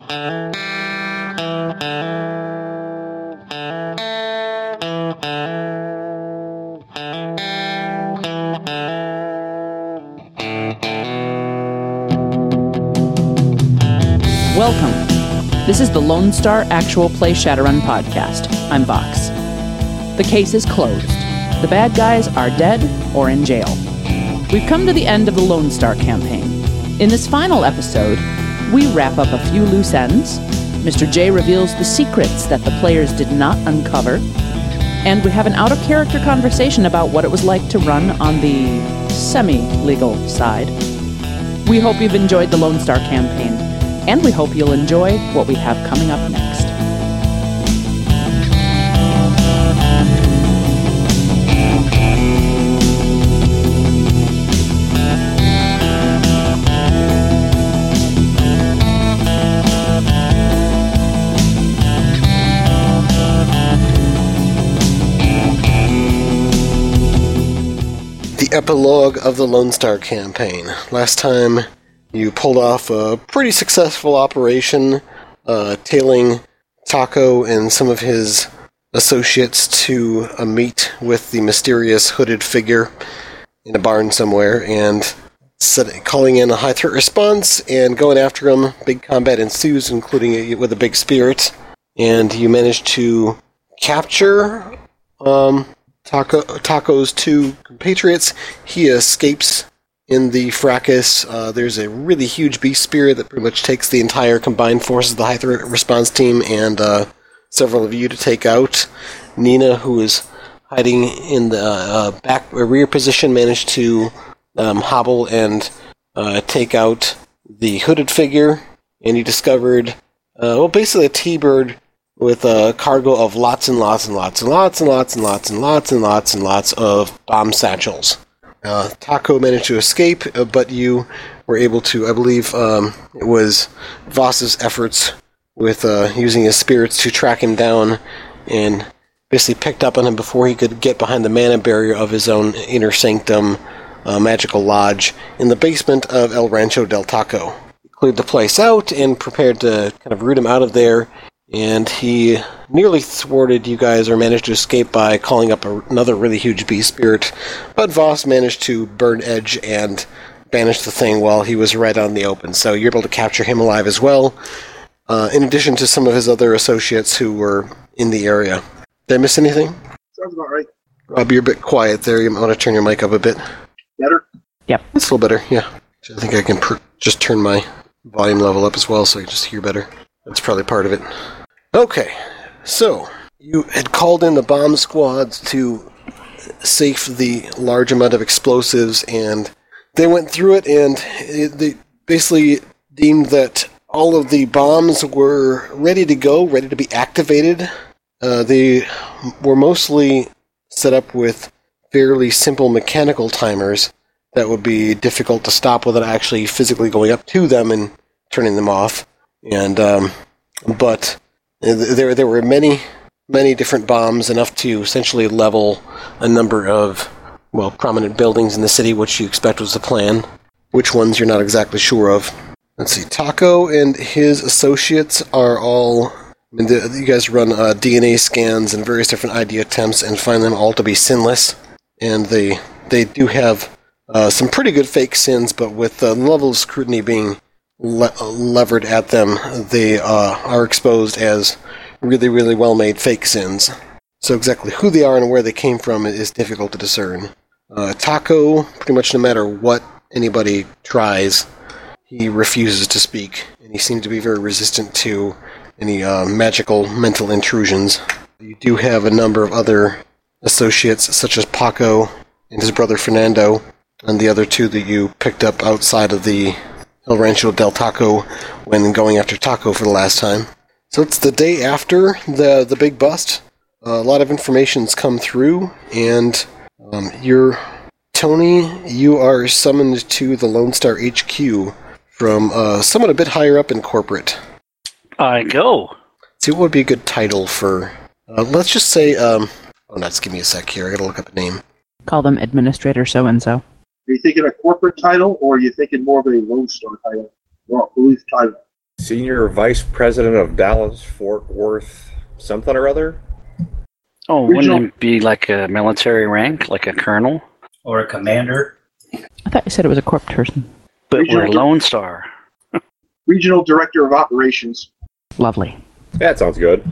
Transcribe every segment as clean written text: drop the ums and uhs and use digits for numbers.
Welcome. This is the Lone Star Actual Play Shadowrun podcast. I'm Vox. The case is closed. The bad guys are dead or in jail. We've come to the end of the Lone Star campaign. In this final episode, we wrap up a few loose ends, Mr. J reveals the secrets that the players did not uncover, and we have an out-of-character conversation about what it was like to run on the semi-legal side. We hope you've enjoyed the Lone Star campaign, and we hope you'll enjoy what we have coming up next. Epilogue of the Lone Star campaign. Last time you pulled off a pretty successful operation, tailing Taco and some of his associates to a meet with the mysterious hooded figure in a barn somewhere, and calling in a high threat response and going after him. Big combat ensues, including with a big spirit, and you manage to capture Taco's two compatriots. He escapes in the fracas. There's a really huge beast spirit that pretty much takes the entire combined forces of the high threat response team and several of you to take out. Nina, who is hiding in the rear position, managed to hobble and take out the hooded figure. And you discovered, basically a T-bird with a cargo of lots and lots of bomb satchels. Taco managed to escape, but you were able to, I believe, it was Voss's efforts with using his spirits to track him down, and basically picked up on him before he could get behind the mana barrier of his own inner sanctum magical lodge in the basement of El Rancho del Taco. Cleared the place out and prepared to kind of root him out of there, and he nearly thwarted you guys or managed to escape by calling up another really huge beast spirit, but Voss managed to burn edge and banish the thing while he was right on the open, so you're able to capture him alive as well, in addition to some of his other associates who were in the area. Did I miss anything? Sounds about right. Rob, you're a bit quiet there. You might want to turn your mic up a bit. Better? Yep. It's a little better, yeah. I think I can just turn my volume level up as well so I can just hear better. That's probably part of it. Okay, so you had called in the bomb squads to safe the large amount of explosives, and they went through it, and they basically deemed that all of the bombs were ready to go, ready to be activated. They were mostly set up with fairly simple mechanical timers that would be difficult to stop without actually physically going up to them and turning them off. And but there were many different bombs, enough to essentially level a number of prominent buildings in the city, which you expect was the plan. Which ones you're not exactly sure of. Let's see, Taco and his associates are all. You guys run DNA scans and various different ID attempts and find them all to be sinless, and they do have some pretty good fake sins, but with the level of scrutiny being levered at them, they are exposed as really, really well-made fake sins. So exactly who they are and where they came from is difficult to discern. Taco, pretty much no matter what anybody tries, he refuses to speak, and he seems to be very resistant to any magical mental intrusions. You do have a number of other associates, such as Paco and his brother Fernando, and the other two that you picked up outside of the El Rancho del Taco when going after Taco for the last time. So it's the day after the big bust. A lot of information's come through, and Tony, you are summoned to the Lone Star HQ from someone a bit higher up in corporate. I go. So what would be a good title for, let's just say, just give me a sec here, I gotta look up a name. Call them Administrator so-and-so. Are you thinking a corporate title, or are you thinking more of a Lone Star title? Or a police title? Senior Vice President of Dallas-Fort Worth something or other? Oh, wouldn't it be like a military rank, like a colonel? Or a commander? I thought you said it was a corp person. But we're Lone Star. Regional Director of Operations. Lovely. That sounds good.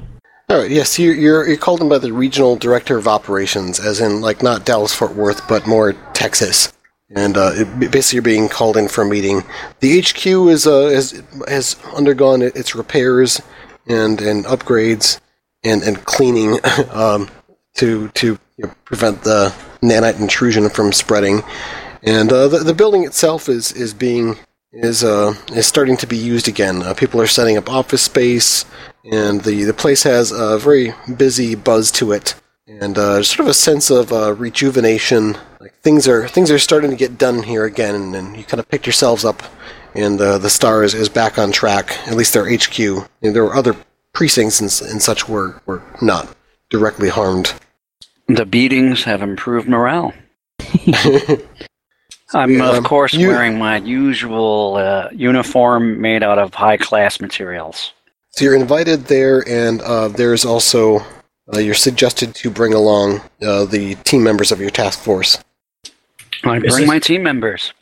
All right, yes, you're called in by the Regional Director of Operations, as in, like, not Dallas-Fort Worth, but more Texas. And basically you're being called in for a meeting. The HQ has undergone its repairs and upgrades and cleaning to prevent the nanite intrusion from spreading. And the building itself is starting to be used again. People are setting up office space, and the place has a very busy buzz to it, and sort of a sense of rejuvenation. Like things are starting to get done here again, and you kind of picked yourselves up, and the Star is back on track. At least their HQ. There were other precincts and such were not directly harmed. The beatings have improved morale. I'm, of course, wearing my usual uniform made out of high-class materials. So you're invited there, and there's also... you're suggested to bring along the team members of your task force. I bring my team members.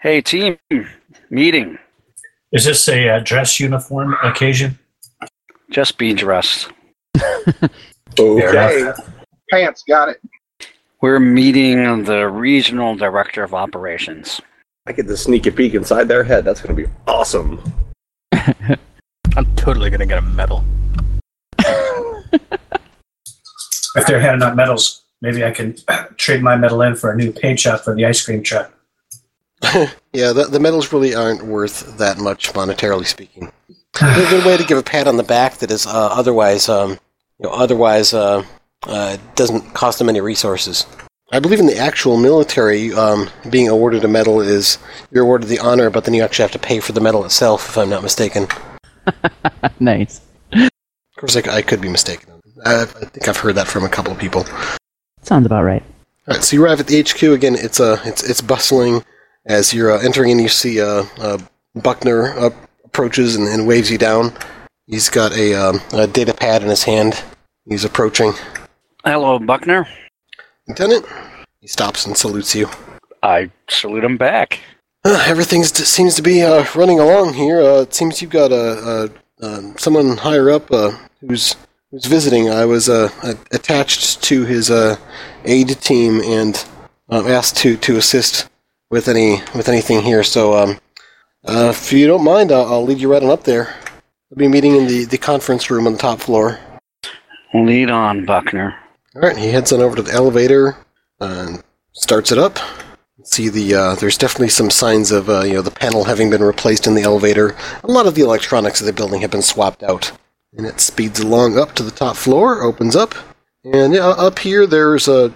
Hey, team, meeting. Is this a dress uniform occasion? Just be dressed. Okay. Pants, got it. We're meeting the Regional Director of Operations. I get to sneak a peek inside their head. That's going to be awesome. I'm totally going to get a medal. If they're handing out medals, maybe I can trade my medal in for a new paint job for the ice cream truck. Yeah, the medals really aren't worth that much, monetarily speaking. There's a way to give a pat on the back that is otherwise doesn't cost them any resources. I believe in the actual military, being awarded a medal is you're awarded the honor, but then you actually have to pay for the medal itself, if I'm not mistaken. Nice. Of course, I could be mistaken. I think I've heard that from a couple of people. Sounds about right. All right, so you arrive at the HQ again. It's bustling. As you're entering in, you see Buckner approaches and waves you down. He's got a data pad in his hand. He's approaching. Hello, Buckner. Lieutenant. He stops and salutes you. I salute him back. Everything seems to be running along here. It seems you've got someone higher up who's visiting. I was attached to his aid team and asked to assist with anything here. So if you don't mind, I'll lead you right on up there. We'll be meeting in the conference room on the top floor. Lead on, Buckner. All right, he heads on over to the elevator and starts it up. See there's definitely some signs of the panel having been replaced in the elevator. A lot of the electronics of the building have been swapped out, and it speeds along up to the top floor, opens up, and up here there's a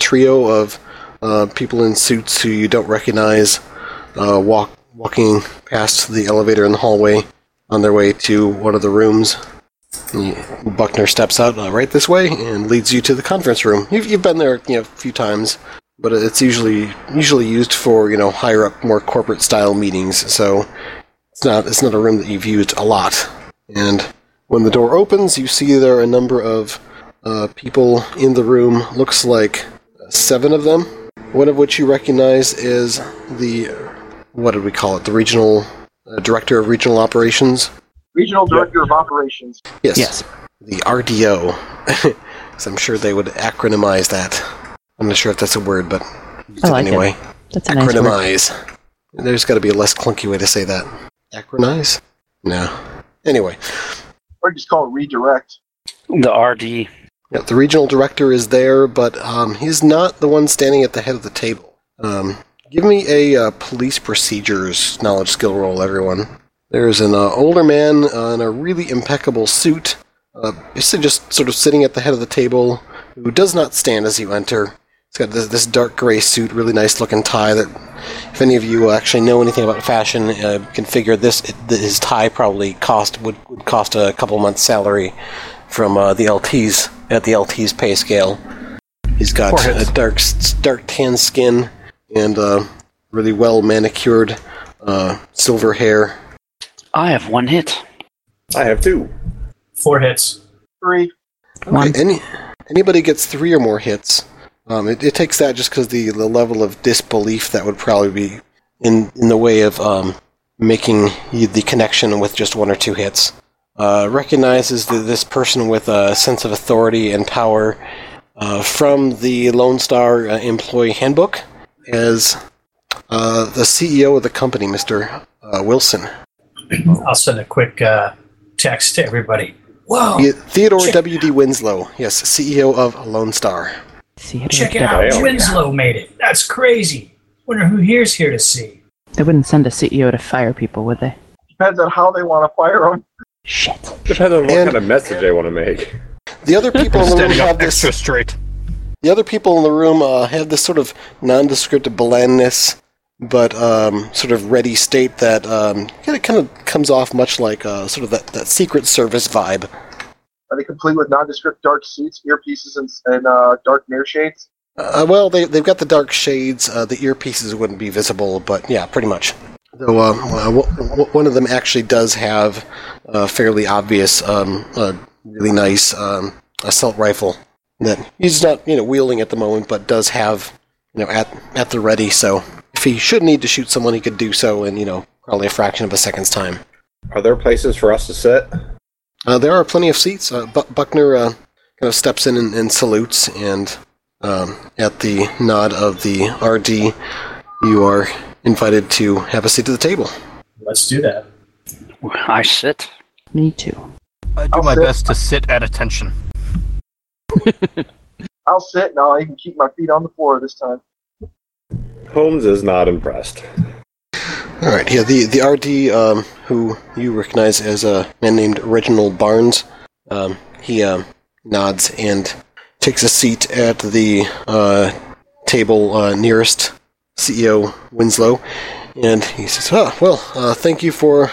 trio of people in suits who you don't recognize walking past the elevator in the hallway on their way to one of the rooms. Buckner steps out right this way and leads you to the conference room. You've been there a few times, but it's usually used for higher up, more corporate style meetings. So it's not a room that you've used a lot. And when the door opens, you see there are a number of people in the room. Looks like 7 of them. One of which you recognize is the regional director of regional operations. Regional Director of Operations. Yes. The RDO. So I'm sure they would acronymize that. I'm not sure if that's a word, but anyway. That's a nice word. Acronymize. There's got to be a less clunky way to say that. Acronymize? No. Anyway. Or just call it redirect. The RD. Yeah, the regional director is there, but he's not the one standing at the head of the table. Give me a police procedures knowledge skill roll, everyone. There's an older man in a really impeccable suit, just sort of sitting at the head of the table, who does not stand as you enter. He's got this dark gray suit, really nice-looking tie that, if any of you actually know anything about fashion, can figure his tie probably would cost a couple months' salary from the LT's pay scale. He's got a dark tan skin and really well manicured silver hair. I have one hit. I have two. Four hits. Three. One. Okay, anybody gets three or more hits. It takes that just because the level of disbelief that would probably be in the way of making the connection with just one or two hits. Recognizes that this person with a sense of authority and power from the Lone Star Employee Handbook as the CEO of the company, Mr. Wilson. I'll send a quick text to everybody. Whoa! Theodore W.D. Winslow, yes, CEO of Lone Star. Check it out, Winslow made it. That's crazy. Wonder who here's here to see. They wouldn't send a CEO to fire people, would they? Depends on how they want to fire them. Shit. Depends on what kind of message they want to make. The other people in the room have this extra straight. The other people in the room have this sort of nondescript blandness, but sort of ready state that it kind of comes off much like sort of that Secret Service vibe. Are they complete with nondescript dark suits, earpieces, and dark mirror shades? Well, they've got the dark shades. The earpieces wouldn't be visible, but yeah, pretty much. Though one of them actually does have a fairly obvious, really nice assault rifle that he's not, wielding at the moment, but does have, at the ready. So if he should need to shoot someone, he could do so in, probably a fraction of a second's time. Are there places for us to sit? There are plenty of seats. Buckner kind of steps in and salutes, and at the nod of the RD, you are invited to have a seat at the table. Let's do that. I sit. Me too. I do my best to sit at attention. I'll sit now. I can keep my feet on the floor this time. Holmes is not impressed. All right, yeah, the RD, who you recognize as a man named Reginald Barnes, he nods and takes a seat at the table nearest CEO Winslow, and he says, thank you for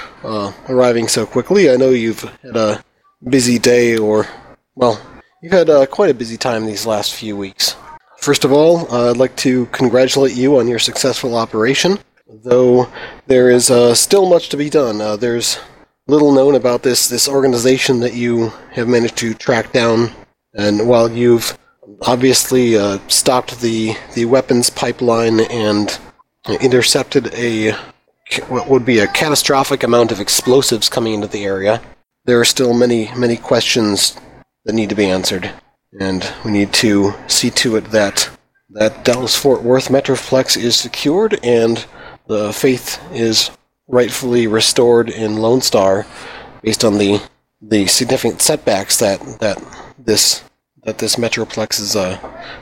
arriving so quickly. I know you've had a busy day, you've had quite a busy time these last few weeks. First of all, I'd like to congratulate you on your successful operation. Though there is still much to be done. There's little known about this organization that you have managed to track down. And while you've obviously stopped the weapons pipeline and intercepted what would be a catastrophic amount of explosives coming into the area, there are still many, many questions that need to be answered. And we need to see to it that Dallas-Fort Worth Metroplex is secured and the faith is rightfully restored in Lone Star, based on the significant setbacks that this Metroplex's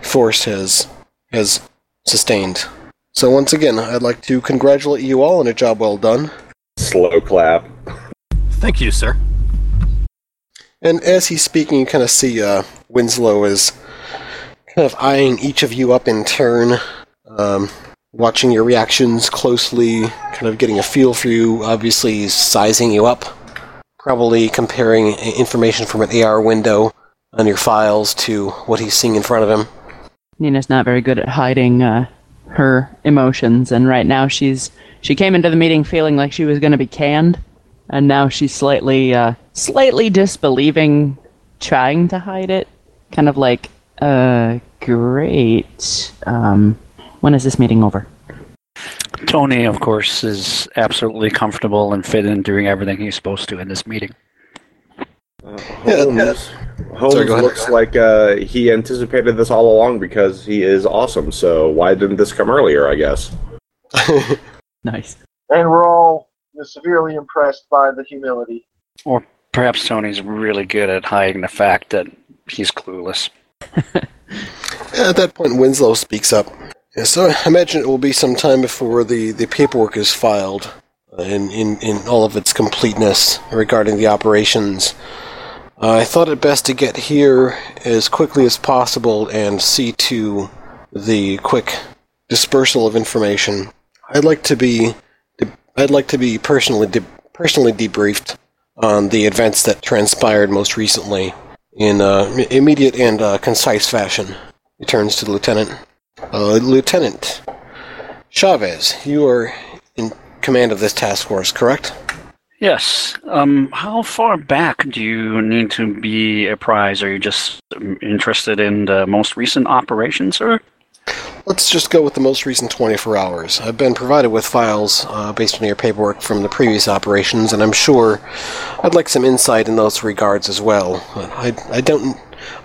force has sustained. So once again, I'd like to congratulate you all on a job well done. Slow clap. Thank you, sir. And as he's speaking, you kind of see Winslow is kind of eyeing each of you up in turn. Watching your reactions closely, kind of getting a feel for you, obviously sizing you up, probably comparing information from an AR window on your files to what he's seeing in front of him. Nina's not very good at hiding her emotions, and right now she came into the meeting feeling like she was going to be canned, and now she's slightly disbelieving, trying to hide it, kind of like, great, when is this meeting over? Tony, of course, is absolutely comfortable and fit in doing everything he's supposed to in this meeting. Holmes looks like he anticipated this all along because he is awesome, so why didn't this come earlier, I guess? Nice. And we're all severely impressed by the humility. Or perhaps Tony's really good at hiding the fact that he's clueless. At that point, Winslow speaks up. Yeah, so I imagine it will be some time before the paperwork is filed in all of its completeness regarding the operations. I thought it best to get here as quickly as possible and see to the quick dispersal of information. I'd like to be personally debriefed on the events that transpired most recently in immediate and concise fashion. He turns to the lieutenant. Lieutenant Chavez, you are in command of this task force, correct? Yes. How far back do you need to be apprised? Are you just interested in the most recent operation, sir? Let's just go with the most recent 24 hours. I've been provided with files based on your paperwork from the previous operations, and I'm sure I'd like some insight in those regards as well. I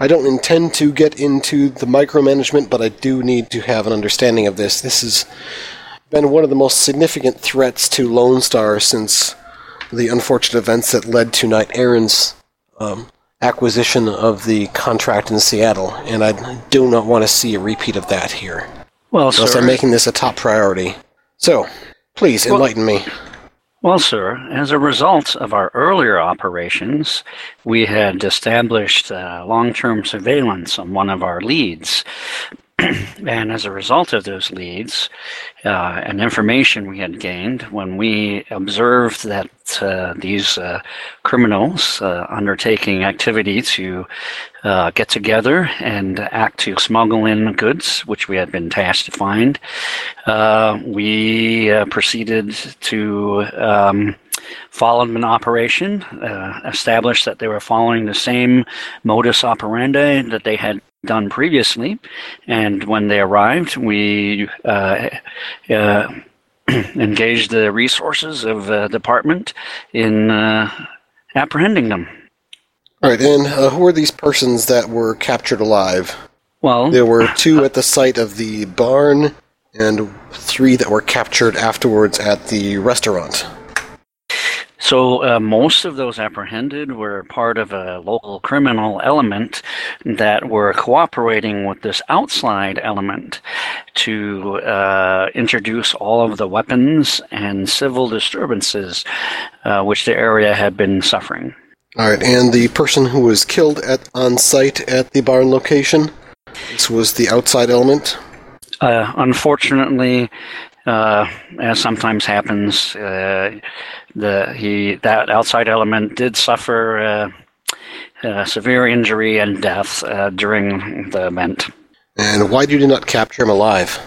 don't intend to get into the micromanagement, but I do need to have an understanding of this. This has been one of the most significant threats to Lone Star since the unfortunate events that led to Knight Errant's acquisition of the contract in Seattle, and I do not want to see a repeat of that here. Well, sir, I'm making this a top priority. So, please enlighten me. Well, sir, as a result of our earlier operations, we had established long-term surveillance on one of our leads. And as a result of those leads and information we had gained, when we observed that these criminals undertaking activity to get together and act to smuggle in goods, which we had been tasked to find, we proceeded to followed an operation, established that they were following the same modus operandi that they had done previously, and when they arrived, we engaged the resources of the department in apprehending them. All right, and who are these persons that were captured alive? Well, there were two at the site of the barn, and three that were captured afterwards at the restaurant. So most of those apprehended were part of a local criminal element that were cooperating with this outside element to introduce all of the weapons and civil disturbances which the area had been suffering. All right, and the person who was killed on site at the barn location, this was the outside element? Unfortunately, as sometimes happens, that outside element did suffer severe injury and death during the event. And why did you not capture him alive?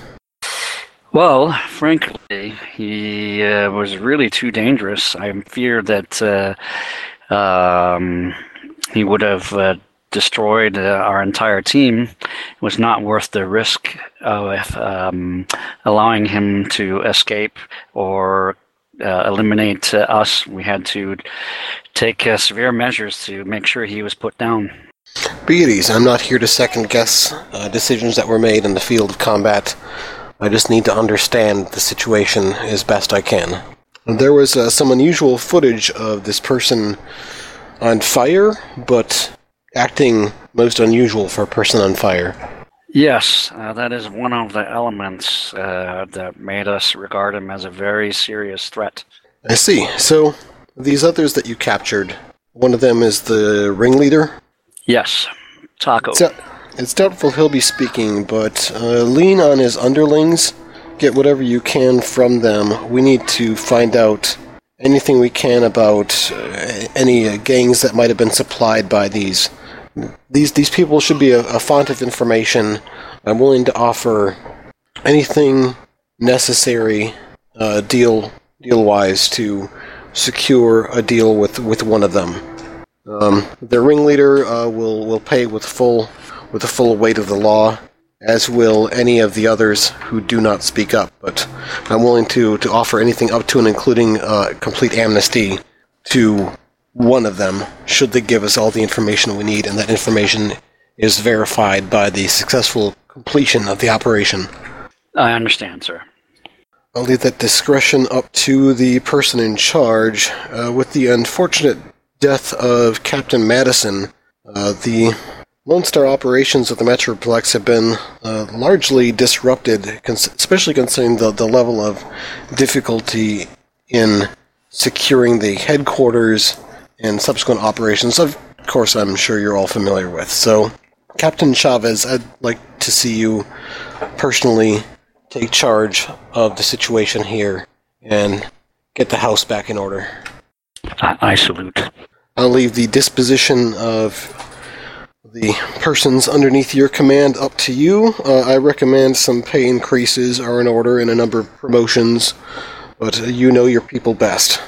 Well, frankly, he was really too dangerous. I fear that he would have destroyed our entire team. It was not worth the risk of allowing him to escape or eliminate us. We had to take severe measures to make sure he was put down. Be at ease. I'm not here to second-guess decisions that were made in the field of combat. I just need to understand the situation as best I can. There was some unusual footage of this person on fire, but acting most unusual for a person on fire. Yes, that is one of the elements that made us regard him as a very serious threat. I see. So, these others that you captured, one of them is the ringleader? Yes, Taco. It's doubtful he'll be speaking, but lean on his underlings. Get whatever you can from them. We need to find out anything we can about any gangs that might have been supplied by these. These people should be a font of information. I'm willing to offer anything necessary deal-wise to secure a deal with one of them. The ringleader will pay with the full weight of the law, as will any of the others who do not speak up. But I'm willing to offer anything up to and including complete amnesty to one of them, should they give us all the information we need, and that information is verified by the successful completion of the operation. I understand, sir. I'll leave that discretion up to the person in charge. With the unfortunate death of Captain Madison, the Lone Star operations of the Metroplex have been largely disrupted, especially concerning the level of difficulty in securing the headquarters and subsequent operations, of course, I'm sure you're all familiar with. So, Captain Chavez, I'd like to see you personally take charge of the situation here and get the house back in order. I salute. I'll leave the disposition of the persons underneath your command up to you. I recommend some pay increases are in order and a number of promotions, but you know your people best.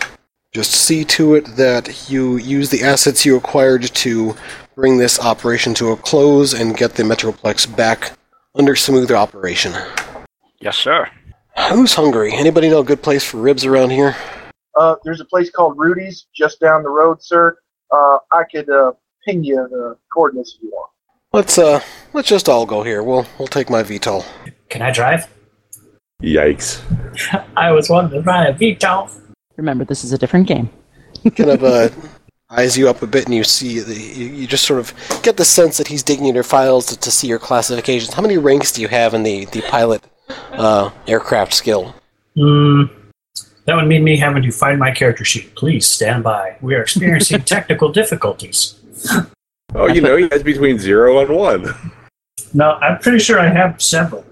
Just see to it that you use the assets you acquired to bring this operation to a close and get the Metroplex back under smoother operation. Yes, sir. Who's hungry? Anybody know a good place for ribs around here? There's a place called Rudy's just down the road, sir. I could ping you the coordinates if you want. Let's just all go here. We'll take my VTOL. Can I drive? Yikes. I was wanting to ride a VTOL. Remember, this is a different game. Kind of eyes you up a bit, and you see you just sort of get the sense that he's digging in your files to see your classifications. How many ranks do you have in the pilot aircraft skill? That would mean me having to find my character sheet. Please stand by. We are experiencing technical difficulties. Oh, you know, he has between 0 and 1. No, I'm pretty sure I have several.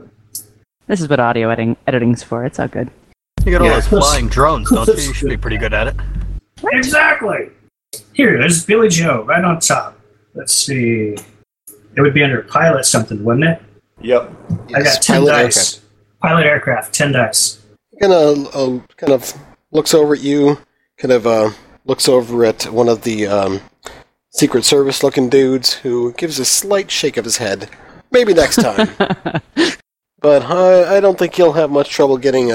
This is what audio editing's for. It's all good. You got all those flying drones, don't you? You should be pretty good at it. Exactly! Here, there's Billy Joe, right on top. Let's see. It would be under pilot something, wouldn't it? Yep. I got 10 dice. Aircraft. Pilot aircraft, 10 dice. Kind of looks over at you, looks over at one of the Secret Service-looking dudes who gives a slight shake of his head. Maybe next time. But I don't think you'll have much trouble getting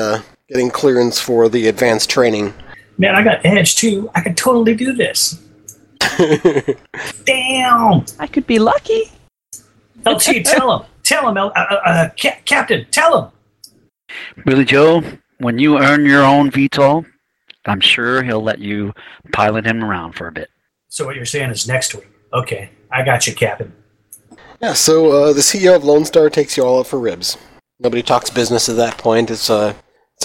clearance for the advanced training. Man, I got edge, too. I could totally do this. Damn! I could be lucky. LT, tell him. Tell him, Captain, tell him. Billy Joe, when you earn your own VTOL, I'm sure he'll let you pilot him around for a bit. So what you're saying is next week. Okay, I got you, Captain. Yeah, so the CEO of Lone Star takes you all out for ribs. Nobody talks business at that point. It's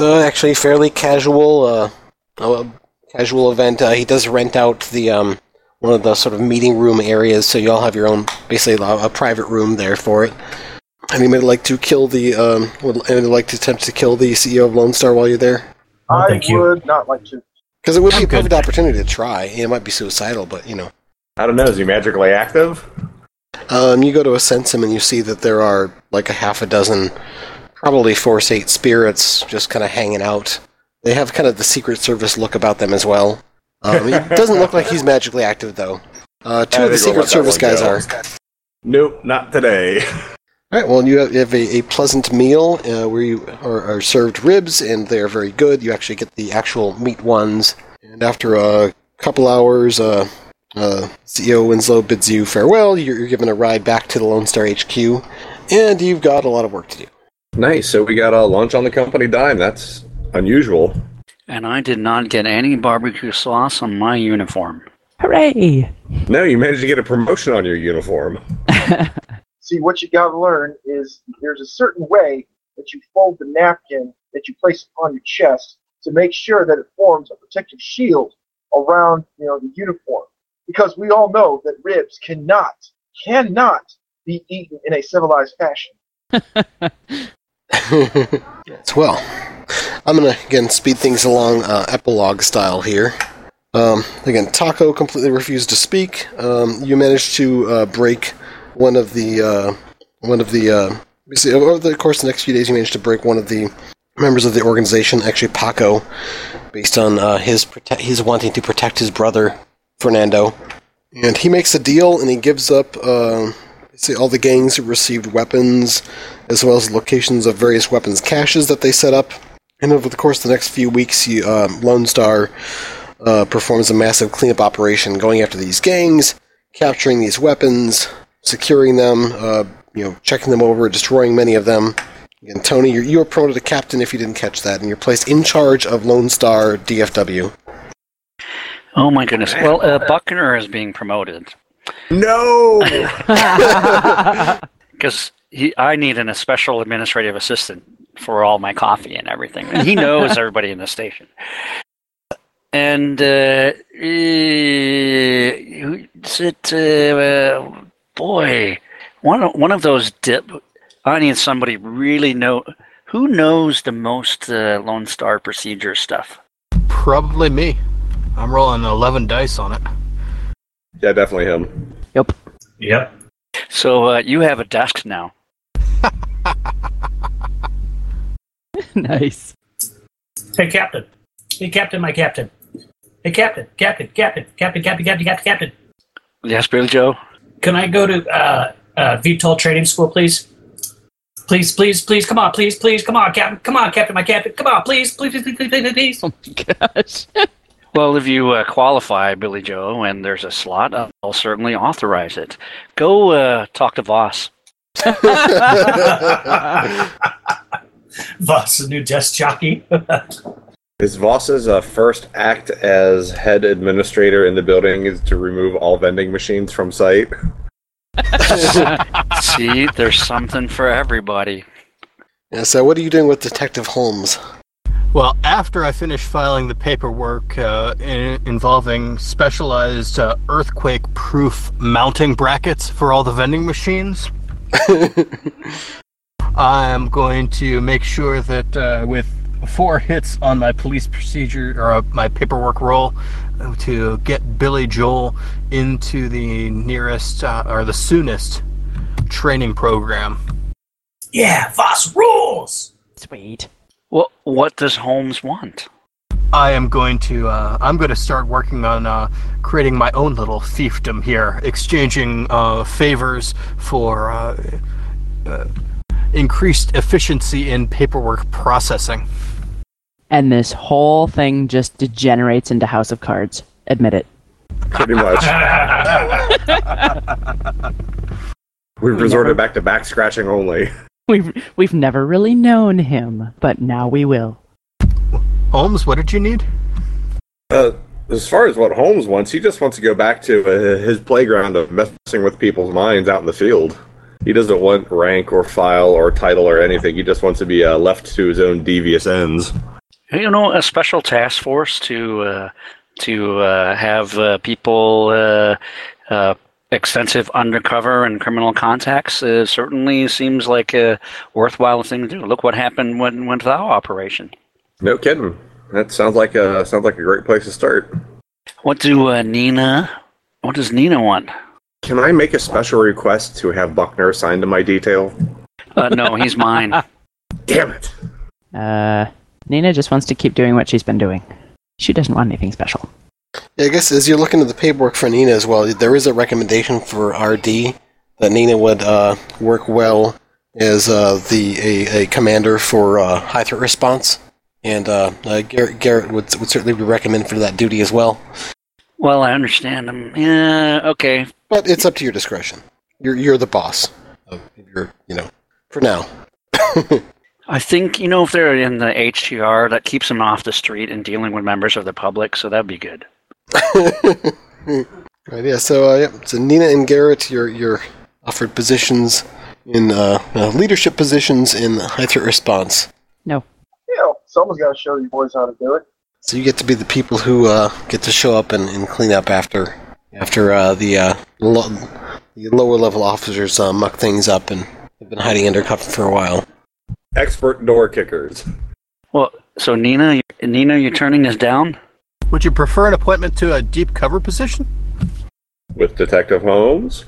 actually fairly casual event. He does rent out the one of the sort of meeting room areas, so you all have your own, basically a private room there for it. Anybody like to attempt to kill the CEO of Lone Star while you're there? I would not like to, because it would be a perfect opportunity to try. It might be suicidal, but you know. I don't know. Is he magically active? You go to a sense him, and you see that there are like a half a dozen. Probably 4-8 spirits just kind of hanging out. They have kind of the Secret Service look about them as well. It doesn't look like he's magically active, though. Two of the Secret Service guys are. Nope, not today. All right, well, you have a pleasant meal where you are served ribs, and they are very good. You actually get the actual meat ones. And after a couple hours, CEO Winslow bids you farewell. You're given a ride back to the Lone Star HQ, and you've got a lot of work to do. Nice, so we got a lunch on the company dime. That's unusual. And I did not get any barbecue sauce on my uniform. Hooray! No, you managed to get a promotion on your uniform. See, what you gotta learn is there's a certain way that you fold the napkin that you place on your chest to make sure that it forms a protective shield around, the uniform. Because we all know that ribs cannot be eaten in a civilized fashion. Yes, well, I'm going to, again, speed things along epilogue style here. Again, Taco completely refused to speak. You managed to break over the course of the next few days, you managed to break one of the members of the organization, actually Paco, based on his wanting to protect his brother, Fernando. And he makes a deal, and he gives up... See, all the gangs who received weapons, as well as locations of various weapons caches that they set up. And over the course of the next few weeks, Lone Star performs a massive cleanup operation, going after these gangs, capturing these weapons, securing them, checking them over, destroying many of them. And Tony, you were promoted to captain if you didn't catch that, and you're placed in charge of Lone Star DFW. Oh my goodness. Well, Buckner is being promoted. No! Because I need a special administrative assistant for all my coffee and everything. And he knows everybody in the station. And one of those I need somebody really who knows the most Lone Star procedure stuff. Probably me. I'm rolling 11 dice on it. Yeah, definitely him. Yep. So you have a desk now. Nice. Hey, Captain. My Captain. Hey, Captain. Yes, Billy Joe. Can I go to VTOL training school, please? Please, come on, Captain. Come on, Captain, my Captain. Come on, please. Oh, my gosh. Well, if you qualify, Billy Joe, and there's a slot, I'll certainly authorize it. Go talk to Voss. Voss, the new desk jockey. Is Voss's first act as head administrator in the building is to remove all vending machines from site? See, there's something for everybody. And so what are you doing with Detective Holmes? Well, after I finish filing the paperwork involving specialized earthquake-proof mounting brackets for all the vending machines, I'm going to make sure that with 4 hits on my police procedure or my paperwork roll to get Billy Joel into the nearest or the soonest training program. Yeah, Voss rules. Sweet. Well, what does Holmes want? I am going to start working on creating my own little fiefdom here, exchanging favors for increased efficiency in paperwork processing. And this whole thing just degenerates into House of Cards. Admit it. Pretty much. We've resorted back to back scratching only. We've never really known him, but now we will. Holmes, what did you need? As far as what Holmes wants, he just wants to go back to his playground of messing with people's minds out in the field. He doesn't want rank or file or title or anything. He just wants to be left to his own devious ends. You know, a special task force to have people extensive undercover and criminal contacts certainly seems like a worthwhile thing to do. Look what happened when went to our operation. No kidding. That sounds like a great place to start. What does Nina want? Can I make a special request to have Buckner assigned to my detail? No, he's mine. Damn it. Nina just wants to keep doing what she's been doing. She doesn't want anything special. Yeah, I guess as you're looking at the paperwork for Nina as well, there is a recommendation for RD that Nina would work well as a commander for high threat response, and Garrett would certainly be recommended for that duty as well. Well, I understand him. Yeah, okay. But it's up to your discretion. You're the boss. For now. I think, if they're in the HTR, that keeps them off the street and dealing with members of the public, so that'd be good. Right, yeah, so Nina and Garrett, you're offered positions in leadership positions in high threat response. No. Yeah, someone's got to show you boys how to do it. So you get to be the people who get to show up and clean up after the lower level officers muck things up and have been hiding undercover for a while. Expert door kickers. Well, so Nina, you're turning this down? Would you prefer an appointment to a deep cover position? With Detective Holmes?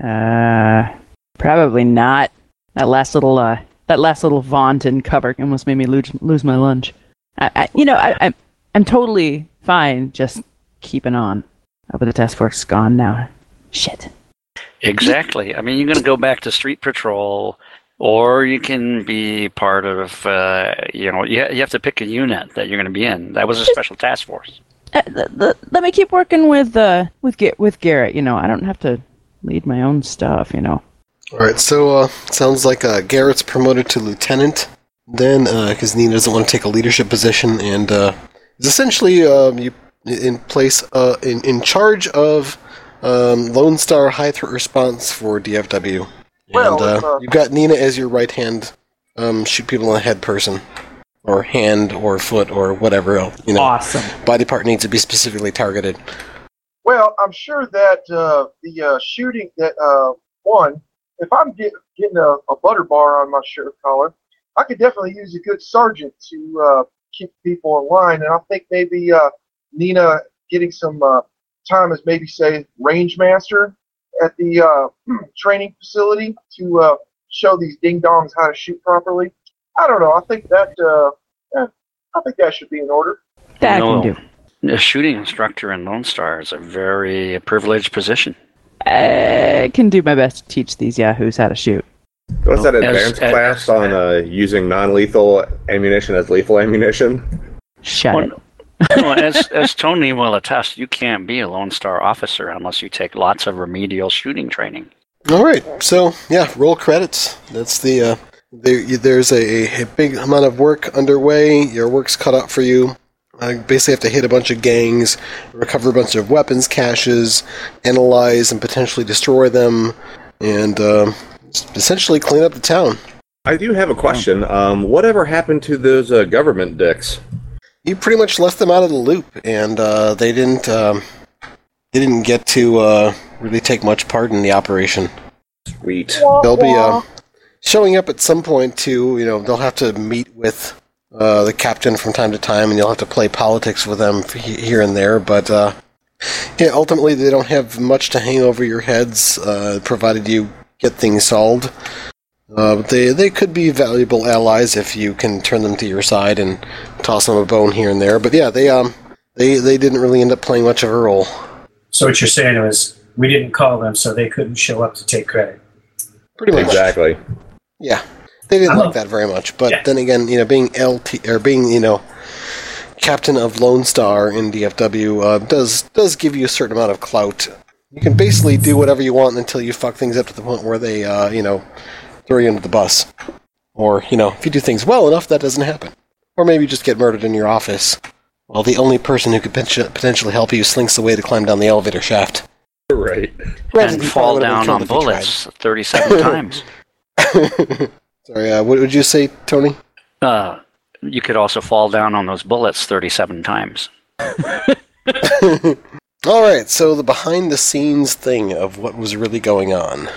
Probably not. That last little vaunt in cover almost made me lose my lunch. I'm totally fine just keeping on. But the task force is gone now. Shit. Exactly. I mean, you're going to go back to street patrol, or you can be part of, you have to pick a unit that you're going to be in. That was a special task force. Let me keep working with Garrett. I don't have to lead my own stuff, All right, so sounds like Garrett's promoted to lieutenant. Then, because Nina doesn't want to take a leadership position, and is essentially in charge of Lone Star high threat response for DFW. And you've got Nina as your right hand, shoot people in the head person, or hand, or foot, or whatever else. Awesome. Body part needs to be specifically targeted. Well, I'm sure that the shooting that one, if I'm getting a butter bar on my shirt collar, I could definitely use a good sergeant to keep people in line, and I think maybe Nina getting some time as maybe, say, range master at the training facility to show these ding-dongs how to shoot properly. I don't know. I think that should be in order. That I can do. a shooting instructor in Lone Star is a very privileged position. I can do my best to teach these yahoos how to shoot. What's that advanced class on using non-lethal ammunition as lethal ammunition? Shut up. Well, as Tony will attest, you can't be a Lone Star officer unless you take lots of remedial shooting training. All right. So, yeah, roll credits. That's the... There's a big amount of work underway. Your work's cut out for you. I basically have to hit a bunch of gangs, recover a bunch of weapons caches, analyze and potentially destroy them, and essentially clean up the town. I do have a question. Whatever happened to those government dicks? You pretty much left them out of the loop, and they didn't get to really take much part in the operation. Sweet. They'll be showing up at some point to, they'll have to meet with the captain from time to time, and you'll have to play politics with them here and there, but ultimately they don't have much to hang over your heads, provided you get things solved. They could be valuable allies if you can turn them to your side and toss them a bone here and there, but yeah, they didn't really end up playing much of a role. So what you're saying is, we didn't call them, so they couldn't show up to take credit. Pretty much. Exactly. Yeah. They didn't like that very much, but then again, being captain of Lone Star in DFW does give you a certain amount of clout. You can basically do whatever you want until you fuck things up to the point where they, throw you under the bus. Or, if you do things well enough, that doesn't happen. Or maybe you just get murdered in your office, while the only person who could potentially help you slinks away to climb down the elevator shaft. Right. And fall down on bullets 37 times. Sorry, what would you say, Tony? You could also fall down on those bullets 37 times. All right, so the behind-the-scenes thing of what was really going on.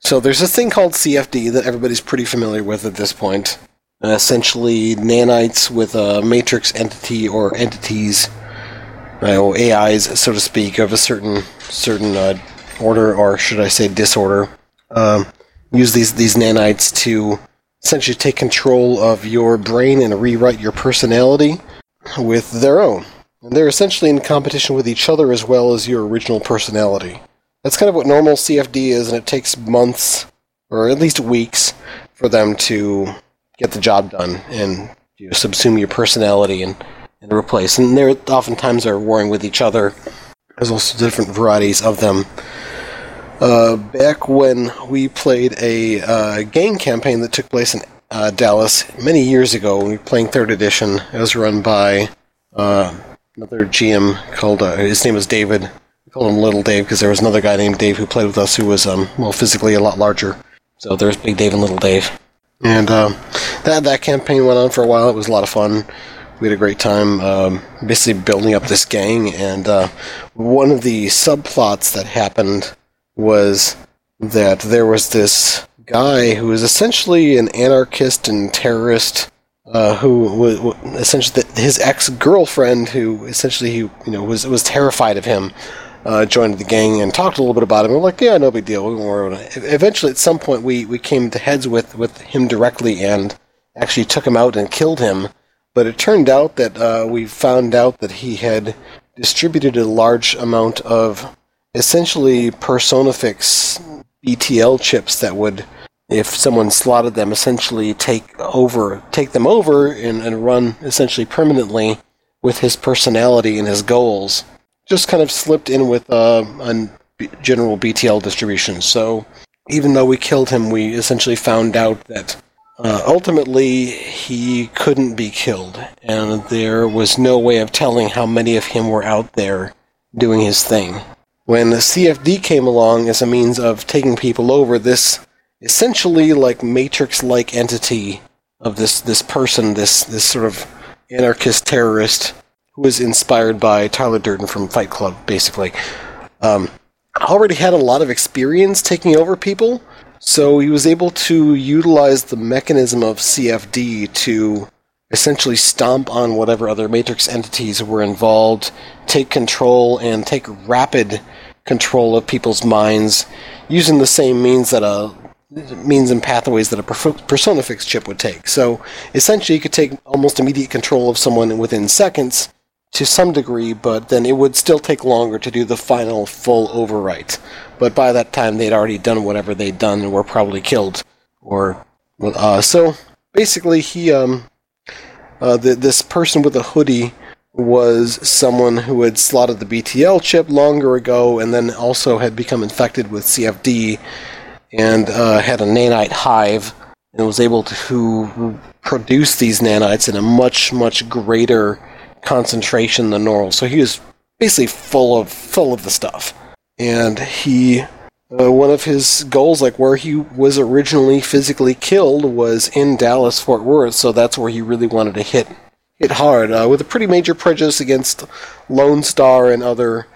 So there's this thing called CFD that everybody's pretty familiar with at this point. Essentially, nanites with a matrix entity or entities, AIs, so to speak, of a certain order, or should I say disorder. Use these nanites to essentially take control of your brain and rewrite your personality with their own. And they're essentially in competition with each other as well as your original personality. That's kind of what normal CFD is, and it takes months, or at least weeks, for them to get the job done and subsume your personality and replace. And they're oftentimes are warring with each other. There's also different varieties of them. Back when we played a gang campaign that took place in Dallas many years ago, when we were playing 3rd edition, it was run by another GM called, his name was David. We called him Little Dave because there was another guy named Dave who played with us who was, physically a lot larger. So there's Big Dave and Little Dave. And that campaign went on for a while. It was a lot of fun. We had a great time basically building up this gang, and one of the subplots that happened was that there was this guy who was essentially an anarchist and terrorist who was essentially his ex-girlfriend, who essentially was terrified of him, joined the gang and talked a little bit about him. We're like, yeah, no big deal. Eventually, at some point, we came to heads with him directly and actually took him out and killed him. But it turned out that we found out that he had distributed a large amount of essentially PersonaFix BTL chips that would, if someone slotted them, essentially take them over and run essentially permanently with his personality and his goals. Just kind of slipped in with a general BTL distribution. So even though we killed him, we essentially found out that ultimately, he couldn't be killed, and there was no way of telling how many of him were out there doing his thing. When the CFD came along as a means of taking people over, this essentially like Matrix-like entity of this person, this sort of anarchist terrorist who was inspired by Tyler Durden from Fight Club, basically, already had a lot of experience taking over people. So he was able to utilize the mechanism of CFD to essentially stomp on whatever other Matrix entities were involved, take control, and take rapid control of people's minds using the same means and pathways that a PersonaFix chip would take. So essentially you could take almost immediate control of someone within seconds to some degree, but then it would still take longer to do the final full overwrite. But by that time, they'd already done whatever they'd done and were probably killed. Or so basically, he this person with a hoodie was someone who had slotted the BTL chip longer ago, and then also had become infected with CFD, and had a nanite hive, and was able to produce these nanites in a much, much greater concentration than normal. So he was basically full of the stuff. And he, one of his goals, like where he was originally physically killed, was in Dallas-Fort Worth, so that's where he really wanted to hit hard, with a pretty major prejudice against Lone Star and other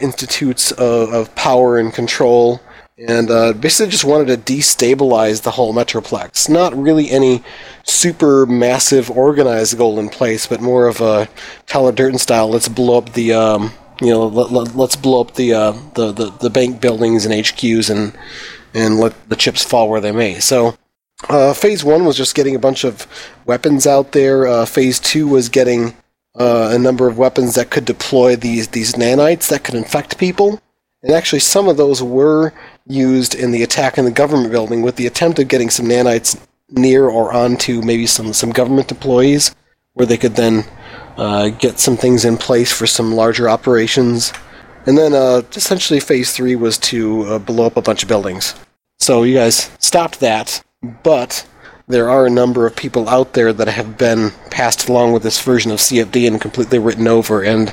institutes of power and control. And basically just wanted to destabilize the whole Metroplex. Not really any super massive organized goal in place, but more of a Tyler Durden style. Let's blow up the let's blow up the bank buildings and HQs and let the chips fall where they may. So phase one was just getting a bunch of weapons out there. Phase two was getting a number of weapons that could deploy these nanites that could infect people. And actually, some of those were used in the attack in the government building with the attempt of getting some nanites near or onto maybe some government employees, where they could then get some things in place for some larger operations. And then essentially phase 3 was to blow up a bunch of buildings. So you guys stopped that, but there are a number of people out there that have been passed along with this version of CFD and completely written over, and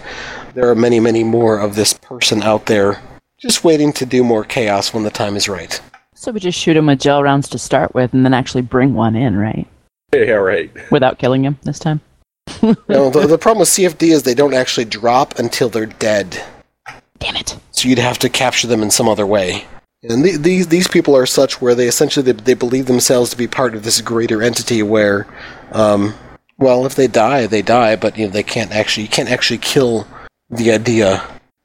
there are many, many more of this person out there just waiting to do more chaos when the time is right. So we just shoot him with gel rounds to start with and then actually bring one in, right? Yeah, right. Without killing him this time? No, the problem with CFD is they don't actually drop until they're dead. Damn it. So you'd have to capture them in some other way. And these people are such where they essentially they believe themselves to be part of this greater entity where, well, if they die, but they can't actually kill the idea,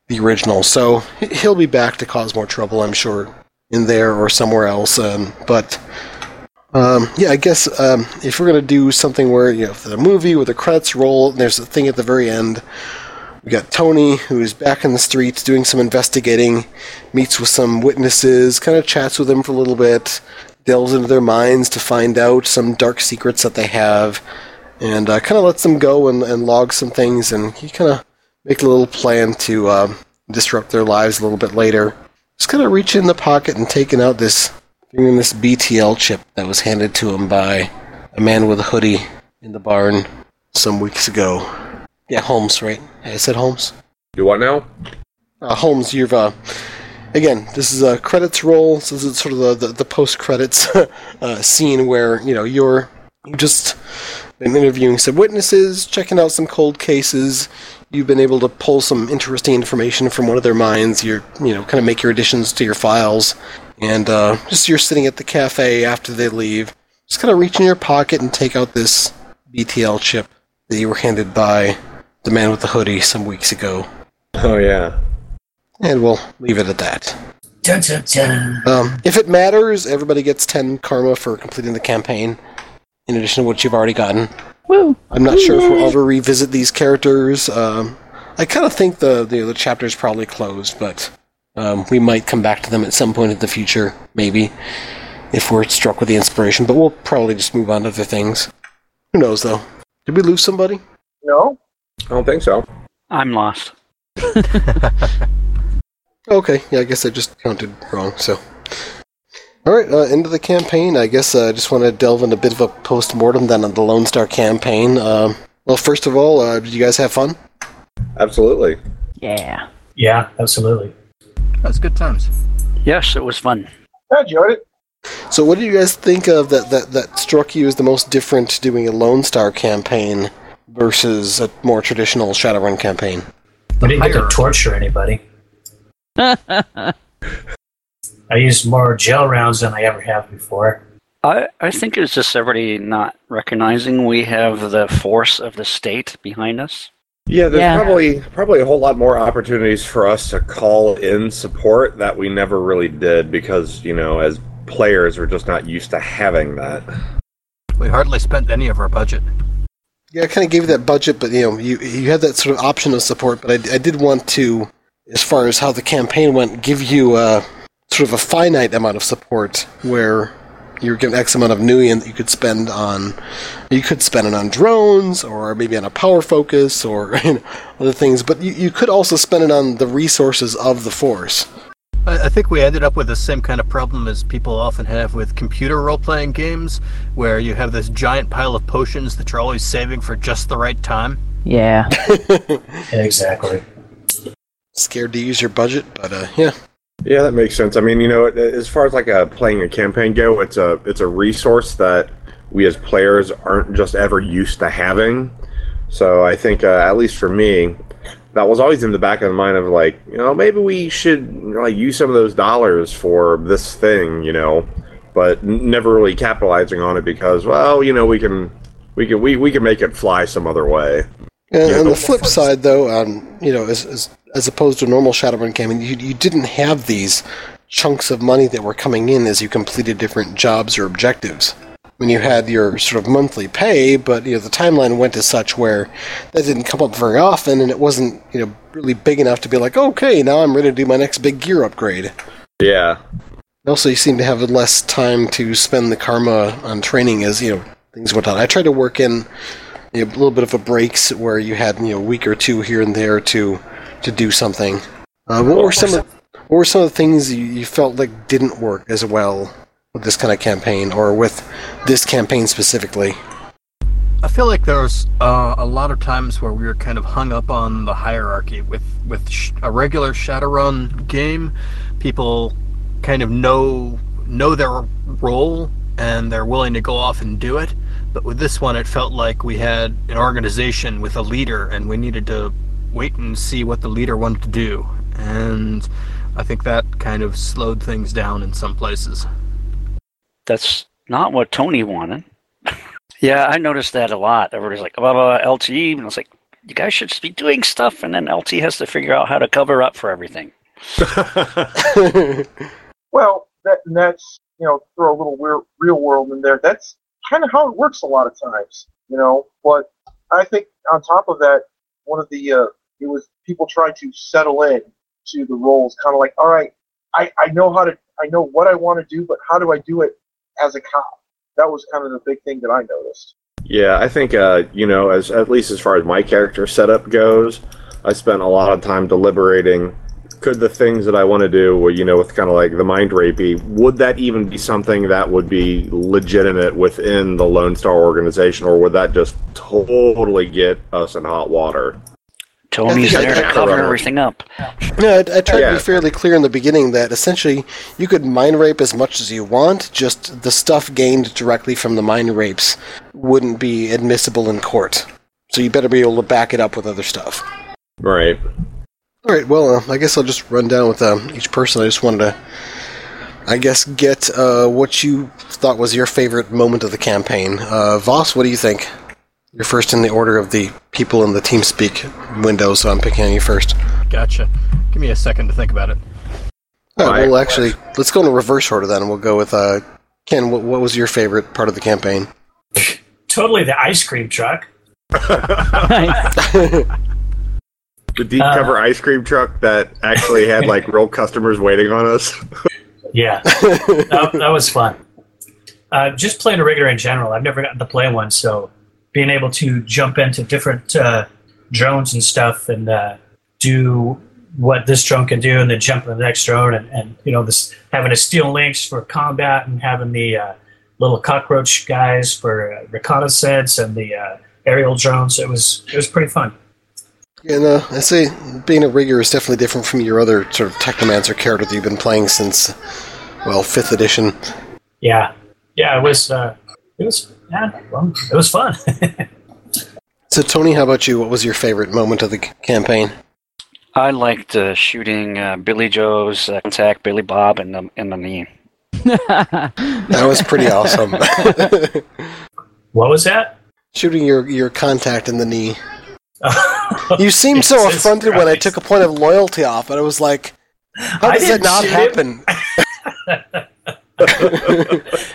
the original. So he'll be back to cause more trouble, I'm sure, in there or somewhere else. I guess if we're going to do something where, for the movie with the credits roll, there's a thing at the very end. We got Tony, who's back in the streets doing some investigating, meets with some witnesses, kind of chats with them for a little bit, delves into their minds to find out some dark secrets that they have, and kind of lets them go and log some things, and he kind of make a little plan to disrupt their lives a little bit later. Just kind of reach in the pocket and taking out this BTL chip that was handed to him by a man with a hoodie in the barn some weeks ago. Yeah, Holmes, right? I said Holmes. You what now? Holmes, you've again, this is a credits roll. So this is sort of the post credits scene where you're just been interviewing some witnesses, checking out some cold cases. You've been able to pull some interesting information from one of their minds. You're, kind of make your additions to your files. And just you're sitting at the cafe after they leave. Just kind of reach in your pocket and take out this BTL chip that you were handed by the man with the hoodie some weeks ago. Oh, yeah. And we'll leave it at that. Dun, dun, dun. If it matters, everybody gets 10 karma for completing the campaign, in addition to what you've already gotten. Woo. I'm not sure if we'll ever revisit these characters. I kind of think the chapter's probably closed, but we might come back to them at some point in the future, maybe, if we're struck with the inspiration. But we'll probably just move on to other things. Who knows, though? Did we lose somebody? No. I don't think so. I'm lost. Okay, yeah, I guess I just counted wrong, so... Alright, end of the campaign. I guess I just want to delve into a bit of a post-mortem then on the Lone Star campaign. Well, first of all, did you guys have fun? Absolutely. Yeah. Yeah, absolutely. That's good times. Yes, it was fun. I enjoyed it. So what do you guys think of that struck you as the most different doing a Lone Star campaign versus a more traditional Shadowrun campaign? We didn't get to torture anybody. I used more gel rounds than I ever have before. I think it's just everybody not recognizing we have the force of the state behind us. Yeah, there's probably a whole lot more opportunities for us to call in support that we never really did because, as players, we're just not used to having that. We hardly spent any of our budget. Yeah, I kind of gave you that budget, but you had that sort of option of support. But I did want to, as far as how the campaign went, give you sort of a finite amount of support where you were given X amount of Nuyen that you could spend on. You could spend it on drones, or maybe on a power focus, or other things. But you could also spend it on the resources of the force. I think we ended up with the same kind of problem as people often have with computer role-playing games, where you have this giant pile of potions that you're always saving for just the right time. Yeah. Exactly. Scared to use your budget, but yeah. Yeah, that makes sense. I mean, as far as like playing a campaign go, it's a resource that we as players aren't just ever used to having. So I think, at least for me, that was always in the back of the mind of like, maybe we should use some of those dollars for this thing, but never really capitalizing on it because, we can make it fly some other way. And on the flip side, though, as opposed to a normal Shadowrun campaign, you didn't have these chunks of money that were coming in as you completed different jobs or objectives. When you had your sort of monthly pay, but the timeline went to such where that didn't come up very often, and it wasn't really big enough to be like, okay, now I'm ready to do my next big gear upgrade. Yeah. Also, you seem to have less time to spend the karma on training as things went on. I tried to work in a little bit of a breaks where you had a week or two here and there to do something. What were some of the things you felt like didn't work as well? This kind of campaign, or with this campaign specifically? I feel like there was a lot of times where we were kind of hung up on the hierarchy. With a regular Shadowrun game, people kind of know their role and they're willing to go off and do it. But with this one, it felt like we had an organization with a leader and we needed to wait and see what the leader wanted to do. And I think that kind of slowed things down in some places. That's not what Tony wanted. Yeah, I noticed that a lot. Everybody's like, blah, blah, blah, LT. And I was like, you guys should be doing stuff, and then LT has to figure out how to cover up for everything. Well, that's, throw a little real world in there. That's kind of how it works a lot of times, But I think on top of that, one of the, it was people trying to settle in to the roles, kind of like, all right, I know what I want to do, but how do I do it as a cop? That was kind of the big thing that I noticed. Yeah, I think, as at least as far as my character setup goes, I spent a lot of time deliberating, could the things that I want to do, with kind of like the mind rapey, would that even be something that would be legitimate within the Lone Star organization, or would that just totally get us in hot water? Tony's there to cover everything up. No, I tried to be fairly clear in the beginning that essentially you could mind rape as much as you want, just the stuff gained directly from the mind rapes wouldn't be admissible in court. So you better be able to back it up with other stuff. Right. All right, well, I guess I'll just run down with each person. I just wanted to, get what you thought was your favorite moment of the campaign. Voss, what do you think? You're first in the order of the people in the TeamSpeak window, so I'm picking on you first. Gotcha. Give me a second to think about it. All right, well, actually, let's go in a reverse order then. We'll go with, Ken, what was your favorite part of the campaign? Totally the ice cream truck. The deep cover ice cream truck that actually had, real customers waiting on us. Yeah. That was fun. Just playing a regular in general. I've never gotten to play one, so being able to jump into different drones and stuff and do what this drone can do and then jump into the next drone and this having a steel lynx for combat and having the little cockroach guys for reconnaissance and the aerial drones. It was pretty fun. And I'd say being a rigger is definitely different from your other sort of Technomancer character that you've been playing since, 5th edition. Yeah. Yeah, it was fun. So, Tony, how about you? What was your favorite moment of the campaign? I liked shooting Billy Joe's contact, Billy Bob, in the knee. That was pretty awesome. What was that? Shooting your contact in the knee. You seemed so affronted when I took a point of loyalty off, and I was like, how does that not happen?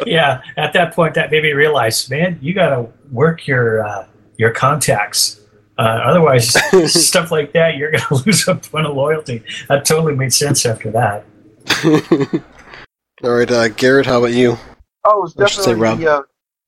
Yeah, at that point, that made me realize, man, you gotta work your your contacts. Otherwise, stuff like that, you're going to lose a point of loyalty. That totally made sense after that. All right, Garrett, how about you? Oh, it was definitely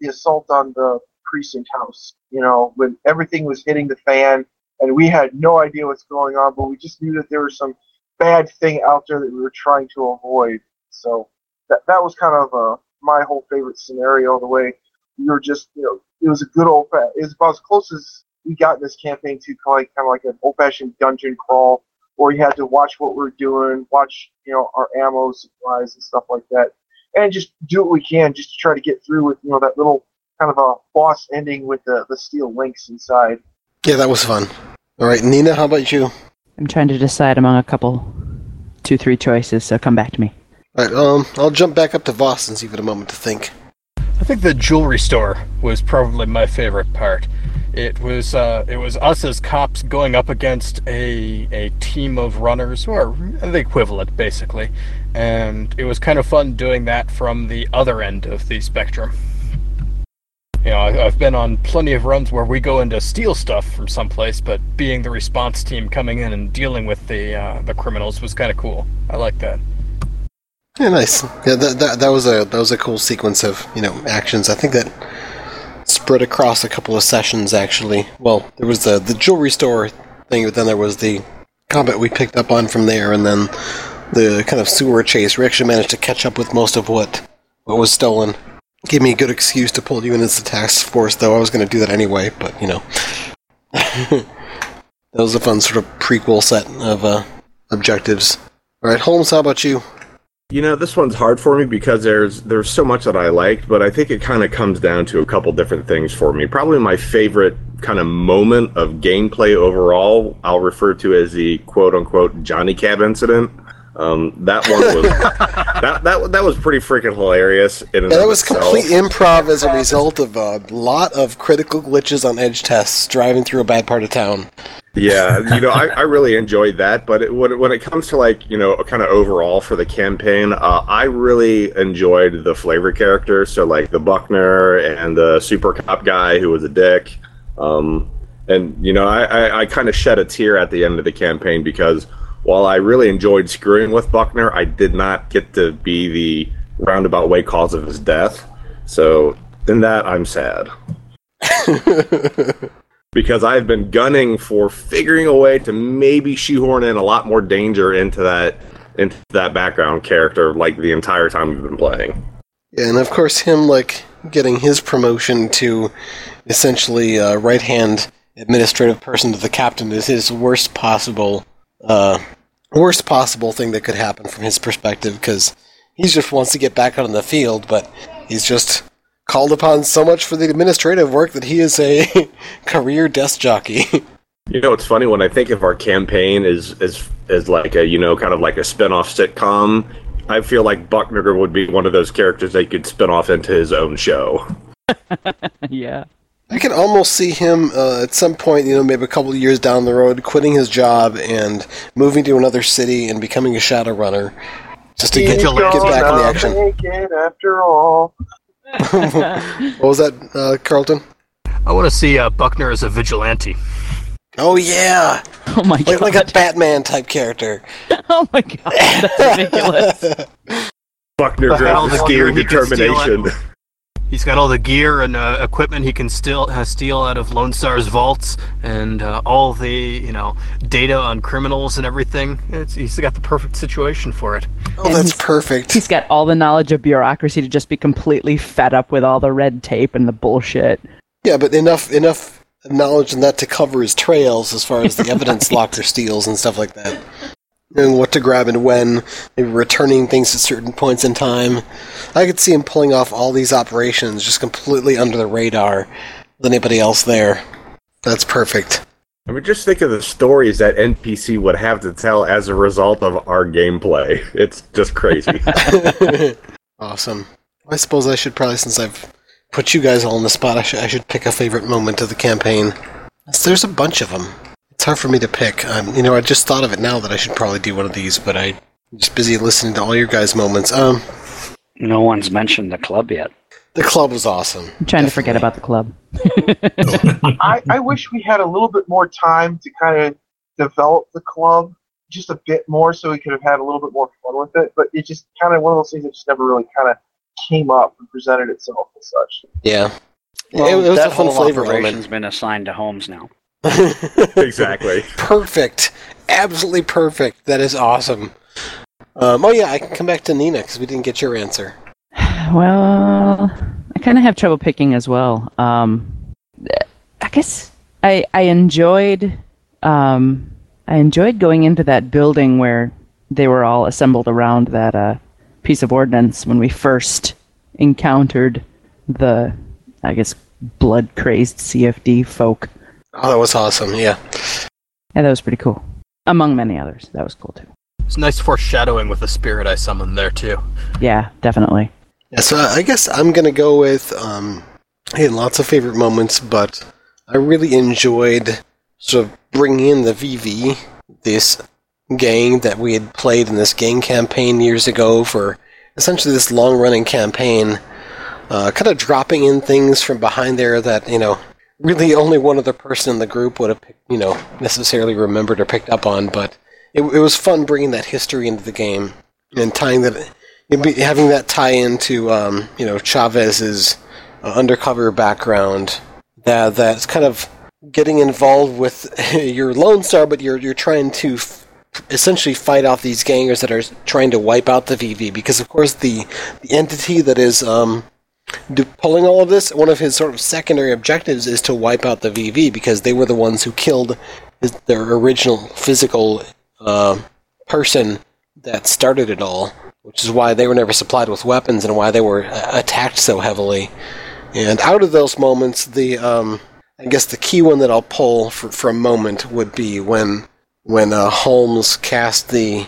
the assault on the precinct house. You know, when everything was hitting the fan, and we had no idea what's going on, but we just knew that there was some bad thing out there that we were trying to avoid. So that was kind of my whole favorite scenario. The way we were just, you know, it was a good old, it was about as close as we got in this campaign to kind of like an old-fashioned dungeon crawl, where you had to watch what we're doing, watch, you know, our ammo supplies and stuff like that, and just do what we can just to try to get through with, you know, that little kind of a boss ending with the steel links inside. Yeah, that was fun. All right, Nina, how about you? I'm trying to decide among a couple, 2-3 choices, so come back to me. All right, I'll jump back up to Voss and see if you had a moment to think. I think the jewelry store was probably my favorite part. It was us as cops going up against a team of runners, or the equivalent, basically. And it was kind of fun doing that from the other end of the spectrum. You know, I've been on plenty of runs where we go in to steal stuff from someplace, but being the response team coming in and dealing with the criminals was kind of cool. I like that. Yeah, nice. Yeah, that was a cool sequence of, you know, actions. I think that spread across a couple of sessions, actually. Well, there was the jewelry store thing, but then there was the combat we picked up on from there, and then the kind of sewer chase. We actually managed to catch up with most of what was stolen. Gave me a good excuse to pull you in as the task force, though. I was going to do that anyway, but, you know. That was a fun sort of prequel set of objectives. All right, Holmes, how about you? You know, this one's hard for me because there's so much that I liked, but I think it kind of comes down to a couple different things for me. Probably my favorite kind of moment of gameplay overall, I'll refer to as the quote-unquote Johnny Cab incident. That one was that was pretty freaking hilarious. That was itself. Complete improv as a result of a lot of critical glitches on edge tests driving through a bad part of town. Yeah, you know, I really enjoyed that. But when it comes to, like, you know, kind of overall for the campaign, I really enjoyed the flavor characters. So, like, the Buckner and the super cop guy who was a dick. And, you know, I kind of shed a tear at the end of the campaign because, while I really enjoyed screwing with Buckner, I did not get to be the roundabout way cause of his death. So, in that, I'm sad. Because I've been gunning for figuring a way to maybe shoehorn in a lot more danger into that background character, like, the entire time we've been playing. Yeah, and of course him, like, getting his promotion to essentially right-hand administrative person to the captain is his worst possible thing that could happen from his perspective, because he just wants to get back out on the field, but he's just called upon so much for the administrative work that he is a career desk jockey. You know, it's funny when I think of our campaign as like a, you know, kind of like a spin-off sitcom, I feel like Buckner would be one of those characters that could spin off into his own show. Yeah. I can almost see him at some point, you know, maybe a couple of years down the road, quitting his job and moving to another city and becoming a shadow runner, just to get back in the action. Make it after all. What was that, Carlton? I want to see Buckner as a vigilante. Oh yeah! Oh my god! Like a Batman type character. Oh my god! That's ridiculous. Buckner grabs his gear and determination. He's got all the gear and equipment he can steal out of Lone Star's vaults, and all the, you know, data on criminals and everything. He's got the perfect situation for it. Oh, and that's perfect. He's got all the knowledge of bureaucracy to just be completely fed up with all the red tape and the bullshit. Yeah, but enough knowledge in that to cover his trails as far as the evidence locker steals and stuff like that. Knowing what to grab and when, maybe returning things at certain points in time. I could see him pulling off all these operations just completely under the radar with anybody else there. That's perfect. I mean, just think of the stories that NPC would have to tell as a result of our gameplay. It's just crazy. Awesome. I suppose I should probably, since I've put you guys all on the spot, I should pick a favorite moment of the campaign. There's a bunch of them. It's hard for me to pick. You know, I just thought of it now that I should probably do one of these, but I'm just busy listening to all your guys' moments. No one's mentioned the club yet. The club was awesome. I'm trying to forget about the club. I wish we had a little bit more time to kind of develop the club just a bit more so we could have had a little bit more fun with it. But it's just kind of one of those things that just never really kind of came up and presented itself as such. Yeah. Well, it was a fun flavor moment. That whole operation's been assigned to Holmes now. Exactly. Perfect. Absolutely perfect. That is awesome. Oh, yeah, I can come back to Nina because we didn't get your answer. Well, I kind of have trouble picking as well. I guess I enjoyed going into that building where they were all assembled around that piece of ordnance when we first encountered the, I guess, blood-crazed CFD folk. Oh, that was awesome, yeah. Yeah, that was pretty cool. Among many others. That was cool, too. It's nice foreshadowing with the spirit I summoned there, too. Yeah, definitely. Yeah, so I guess I'm going to go with, I had lots of favorite moments, but I really enjoyed sort of bringing in the VV, this gang that we had played in this gang campaign years ago for essentially this long-running campaign, kind of dropping in things from behind there that, you know, really only one other person in the group would have, you know, necessarily remembered or picked up on, but it was fun bringing that history into the game and tying that, having that tie into, you know, Chavez's undercover background, that's kind of getting involved with your Lone Star, but you're trying to essentially fight off these gangers that are trying to wipe out the VV, because of course the entity that is pulling all of this, one of his sort of secondary objectives is to wipe out the VV, because they were the ones who killed their original physical person that started it all, which is why they were never supplied with weapons and why they were attacked so heavily. And out of those moments, the I guess the key one that I'll pull for a moment would be when Holmes cast the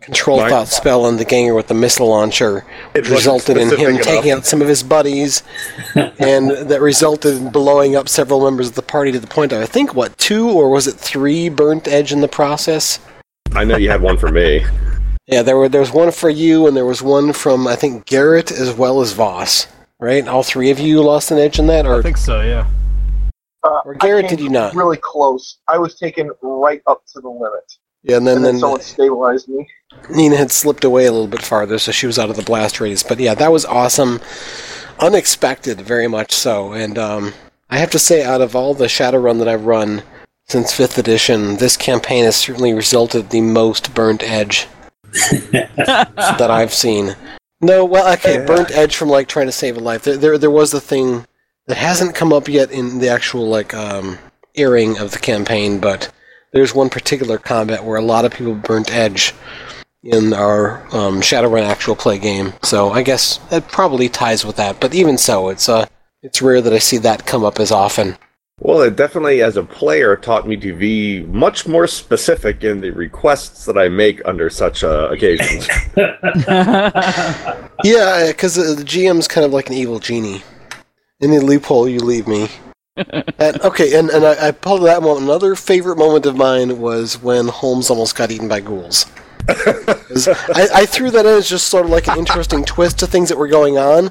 control thought spell on the ganger with the missile launcher, which resulted in him taking out some of his buddies, and that resulted in blowing up several members of the party to the point of, I think, 2 or 3 burnt edge in the process? I know you had one for me. Yeah, there was one for you, and there was one from, I think, Garrett as well as Voss, right? All three of you lost an edge in that? Or? I think so, yeah. Or Garrett, did you not? Really close. I was taken right up to the limit. Yeah, and then someone stabilized me. Nina had slipped away a little bit farther, so she was out of the blast radius. But yeah, that was awesome. Unexpected, very much so. And I have to say, out of all the Shadowrun that I've run since 5th edition, this campaign has certainly resulted the most burnt edge that I've seen. No, well, okay, burnt edge from, like, trying to save a life. There was the thing that hasn't come up yet in the actual, like, airing of the campaign, but there's one particular combat where a lot of people burnt edge in our Shadowrun actual play game, so I guess that probably ties with that. But even so, it's rare that I see that come up as often. Well, it definitely, as a player, taught me to be much more specific in the requests that I make under such occasions. Yeah, because the GM's kind of like an evil genie. Any loophole you leave me. And I pulled that one. Another favorite moment of mine was when Holmes almost got eaten by ghouls. I threw that in as just sort of like an interesting twist to things that were going on,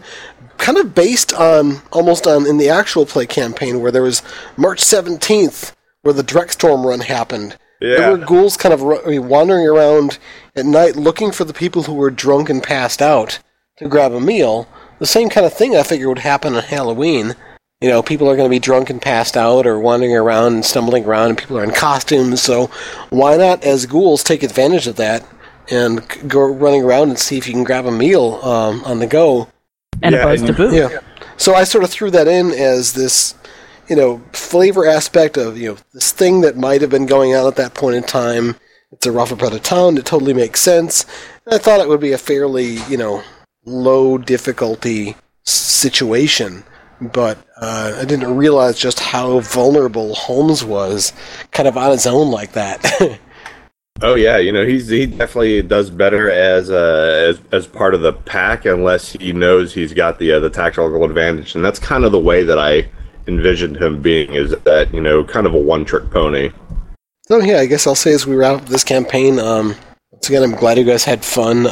kind of based on, in the actual play campaign where there was March 17th, where the Drekstorm run happened. Yeah. There were ghouls kind of wandering around at night looking for the people who were drunk and passed out to grab a meal. The same kind of thing I figured would happen on Halloween. You know, people are going to be drunk and passed out or wandering around and stumbling around, and people are in costumes, so why not, as ghouls, take advantage of that and go running around and see if you can grab a meal on the go. And a buzz to boot. Yeah. So I sort of threw that in as this, you know, flavor aspect of, you know, this thing that might have been going on at that point in time. It's a rougher part of town. It totally makes sense. And I thought it would be a fairly, you know, low difficulty situation. But I didn't realize just how vulnerable Holmes was, kind of on his own like that. Oh yeah, you know, he definitely does better as part of the pack unless he knows he's got the tactical advantage, and that's kind of the way that I envisioned him being, is that, you know, kind of a one-trick pony. So yeah, I guess I'll say as we wrap up this campaign, once again, I'm glad you guys had fun.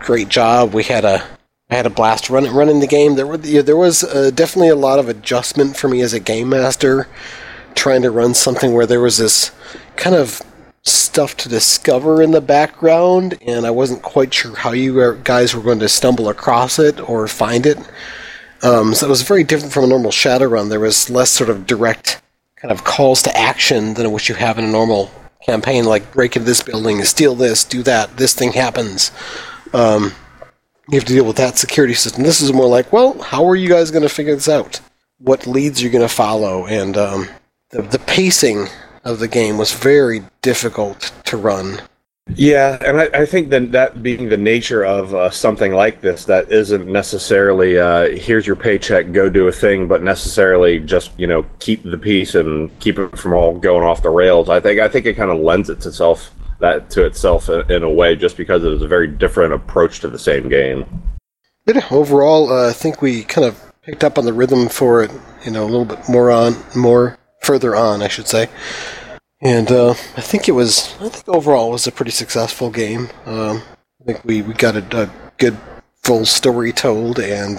Great job. We had a I had a blast running the game. There was definitely a lot of adjustment for me as a game master, trying to run something where there was this kind of stuff to discover in the background, and I wasn't quite sure how you guys were going to stumble across it or find it. So it was very different from a normal Shadowrun. There was less sort of direct kind of calls to action than what you have in a normal campaign, like break into this building, steal this, do that, this thing happens. You have to deal with that security system. This is more like, well, how are you guys going to figure this out? What leads you're going to follow? And the pacing of the game was very difficult to run. Yeah, and I think that being the nature of something like this, that isn't necessarily here's your paycheck, go do a thing, but necessarily just keep the peace and keep it from all going off the rails. I think it kind of lends itself in a way, just because it was a very different approach to the same game. Overall, I think we kind of picked up on the rhythm for it, a little bit further on, I should say. And I think overall it was a pretty successful game. I think we got a good full story told, and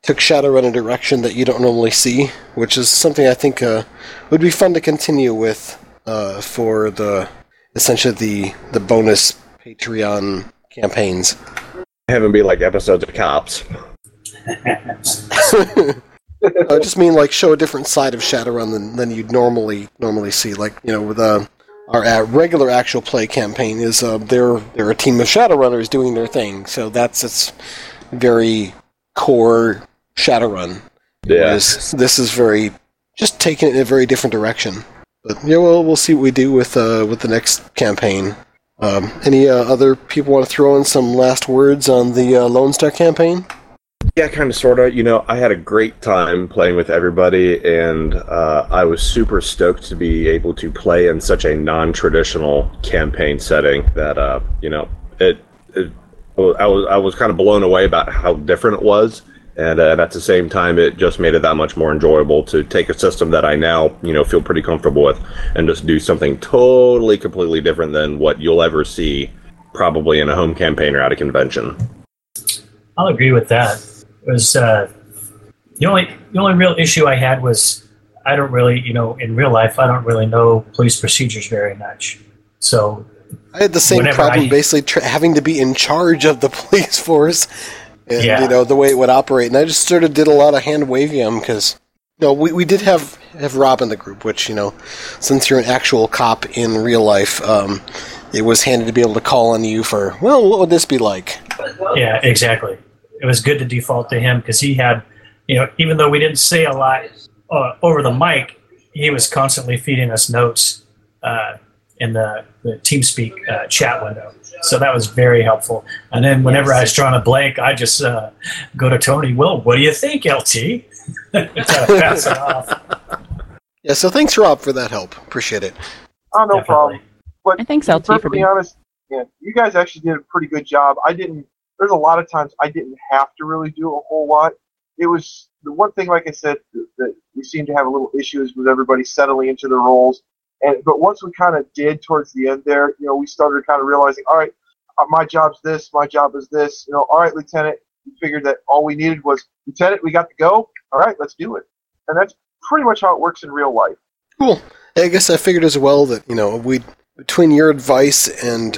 took Shadowrun in a direction that you don't normally see, which is something I think would be fun to continue with for the bonus Patreon campaigns. Have them be like episodes of Cops. I just mean like show a different side of Shadowrun than you'd normally see. Like with our regular actual play campaign is they're a team of Shadowrunners doing their thing. So that's its very core Shadowrun. Yeah. This is very just taking it in a very different direction. But we'll see what we do with the next campaign. Any other people want to throw in some last words on the Lone Star campaign? Yeah, kind of, sort of. I had a great time playing with everybody, and I was super stoked to be able to play in such a non-traditional campaign setting that, I was kind of blown away about how different it was, and at the same time, it just made it that much more enjoyable to take a system that I now, feel pretty comfortable with and just do something totally, completely different than what you'll ever see probably in a home campaign or at a convention. I'll agree with that. It was the only real issue I had was I don't really in real life I don't really know police procedures very much. So I had the same problem, basically having to be in charge of the police force, and the way it would operate. And I just sort of did a lot of hand waving because we did have Rob in the group, which since you're an actual cop in real life, it was handy to be able to call on you for what would this be like? Yeah, exactly. It was good to default to him because he had, even though we didn't say a lot over the mic, he was constantly feeding us notes in the TeamSpeak chat window. So that was very helpful. And then whenever I was drawing a blank, I just go to Tony, well, what do you think, LT? Try to pass it off. Yeah, so thanks, Rob, for that help. Appreciate it. Oh, no problem. But I think so, LT, for being honest. Yeah, you guys actually did a pretty good job. There's a lot of times I didn't have to really do a whole lot. It was the one thing, like I said, that we seemed to have a little issues with everybody settling into their roles. But once we kind of did towards the end there, we started kind of realizing, all right, my job's this, my job is this. All right, Lieutenant, we figured that all we needed was, Lieutenant, we got to go. All right, let's do it. And that's pretty much how it works in real life. Cool. I guess I figured as well that, between your advice and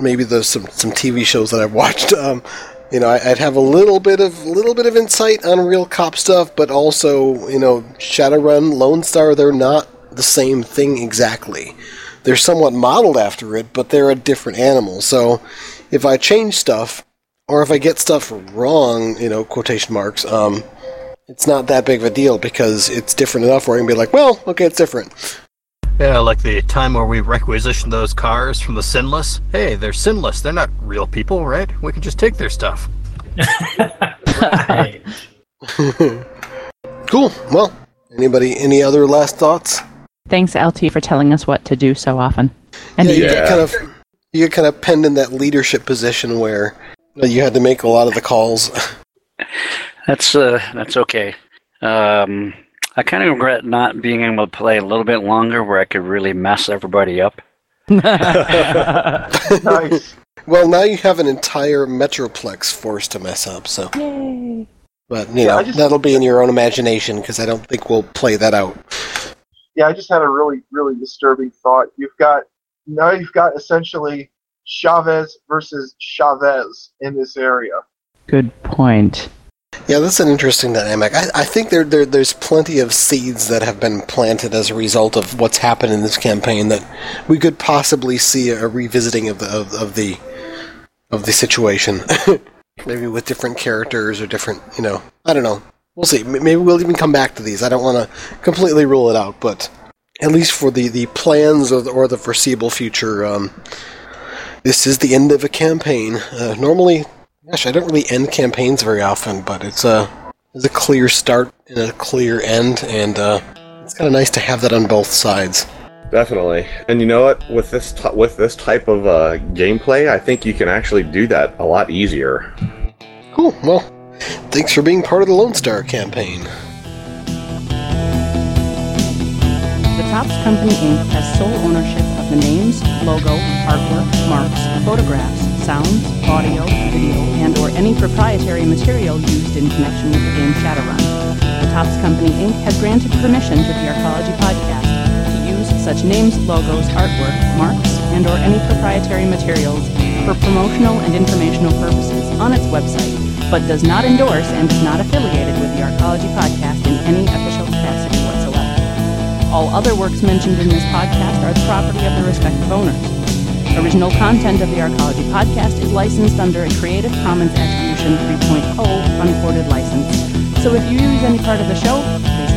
maybe there's some TV shows that I've watched, I'd have a little bit of insight on real cop stuff, but also Shadowrun, Lone Star, they're not the same thing exactly. They're somewhat modeled after it, but they're a different animal. So if I change stuff or if I get stuff wrong, quotation marks, it's not that big of a deal because it's different enough where I can be like, well, okay, it's different. Yeah, like the time where we requisitioned those cars from the Sinless. Hey, they're Sinless. They're not real people, right? We can just take their stuff. Cool. Well, anybody, any other last thoughts? Thanks, LT, for telling us what to do so often. And you get kind of penned in that leadership position where you had to make a lot of the calls. That's okay. I kind of regret not being able to play a little bit longer where I could really mess everybody up. Nice. Well, now you have an entire Metroplex force to mess up, so... Yay! But, you know, that'll be in your own imagination, because I don't think we'll play that out. Yeah, I just had a really, really disturbing thought. Now you've got essentially Chavez versus Chavez in this area. Good point. Yeah, that's an interesting dynamic. I think there's plenty of seeds that have been planted as a result of what's happened in this campaign that we could possibly see a revisiting of the situation, maybe with different characters or different, you know, I don't know. We'll see. Maybe we'll even come back to these. I don't want to completely rule it out, but at least for the plans or the foreseeable future, this is the end of a campaign. Normally. Gosh, I don't really end campaigns very often, but it's a clear start and a clear end, and it's kind of nice to have that on both sides. Definitely. And you know what? With this type of gameplay, I think you can actually do that a lot easier. Cool. Well, thanks for being part of the Lone Star campaign. The Topps Company, Inc. has sole ownership of the names, logo, artwork, marks, photographs, sounds, audio, video, and or any proprietary material used in connection with the game Shadowrun. The Topps Company, Inc. has granted permission to the Arcology Podcast to use such names, logos, artwork, marks, and or any proprietary materials for promotional and informational purposes on its website, but does not endorse and is not affiliated with the Arcology Podcast in any official capacity whatsoever. All other works mentioned in this podcast are the property of their respective owners. Original content of the Arcology Podcast is licensed under a Creative Commons Attribution 3.0 Unported license. So if you use any part of the show, please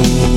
give us credit.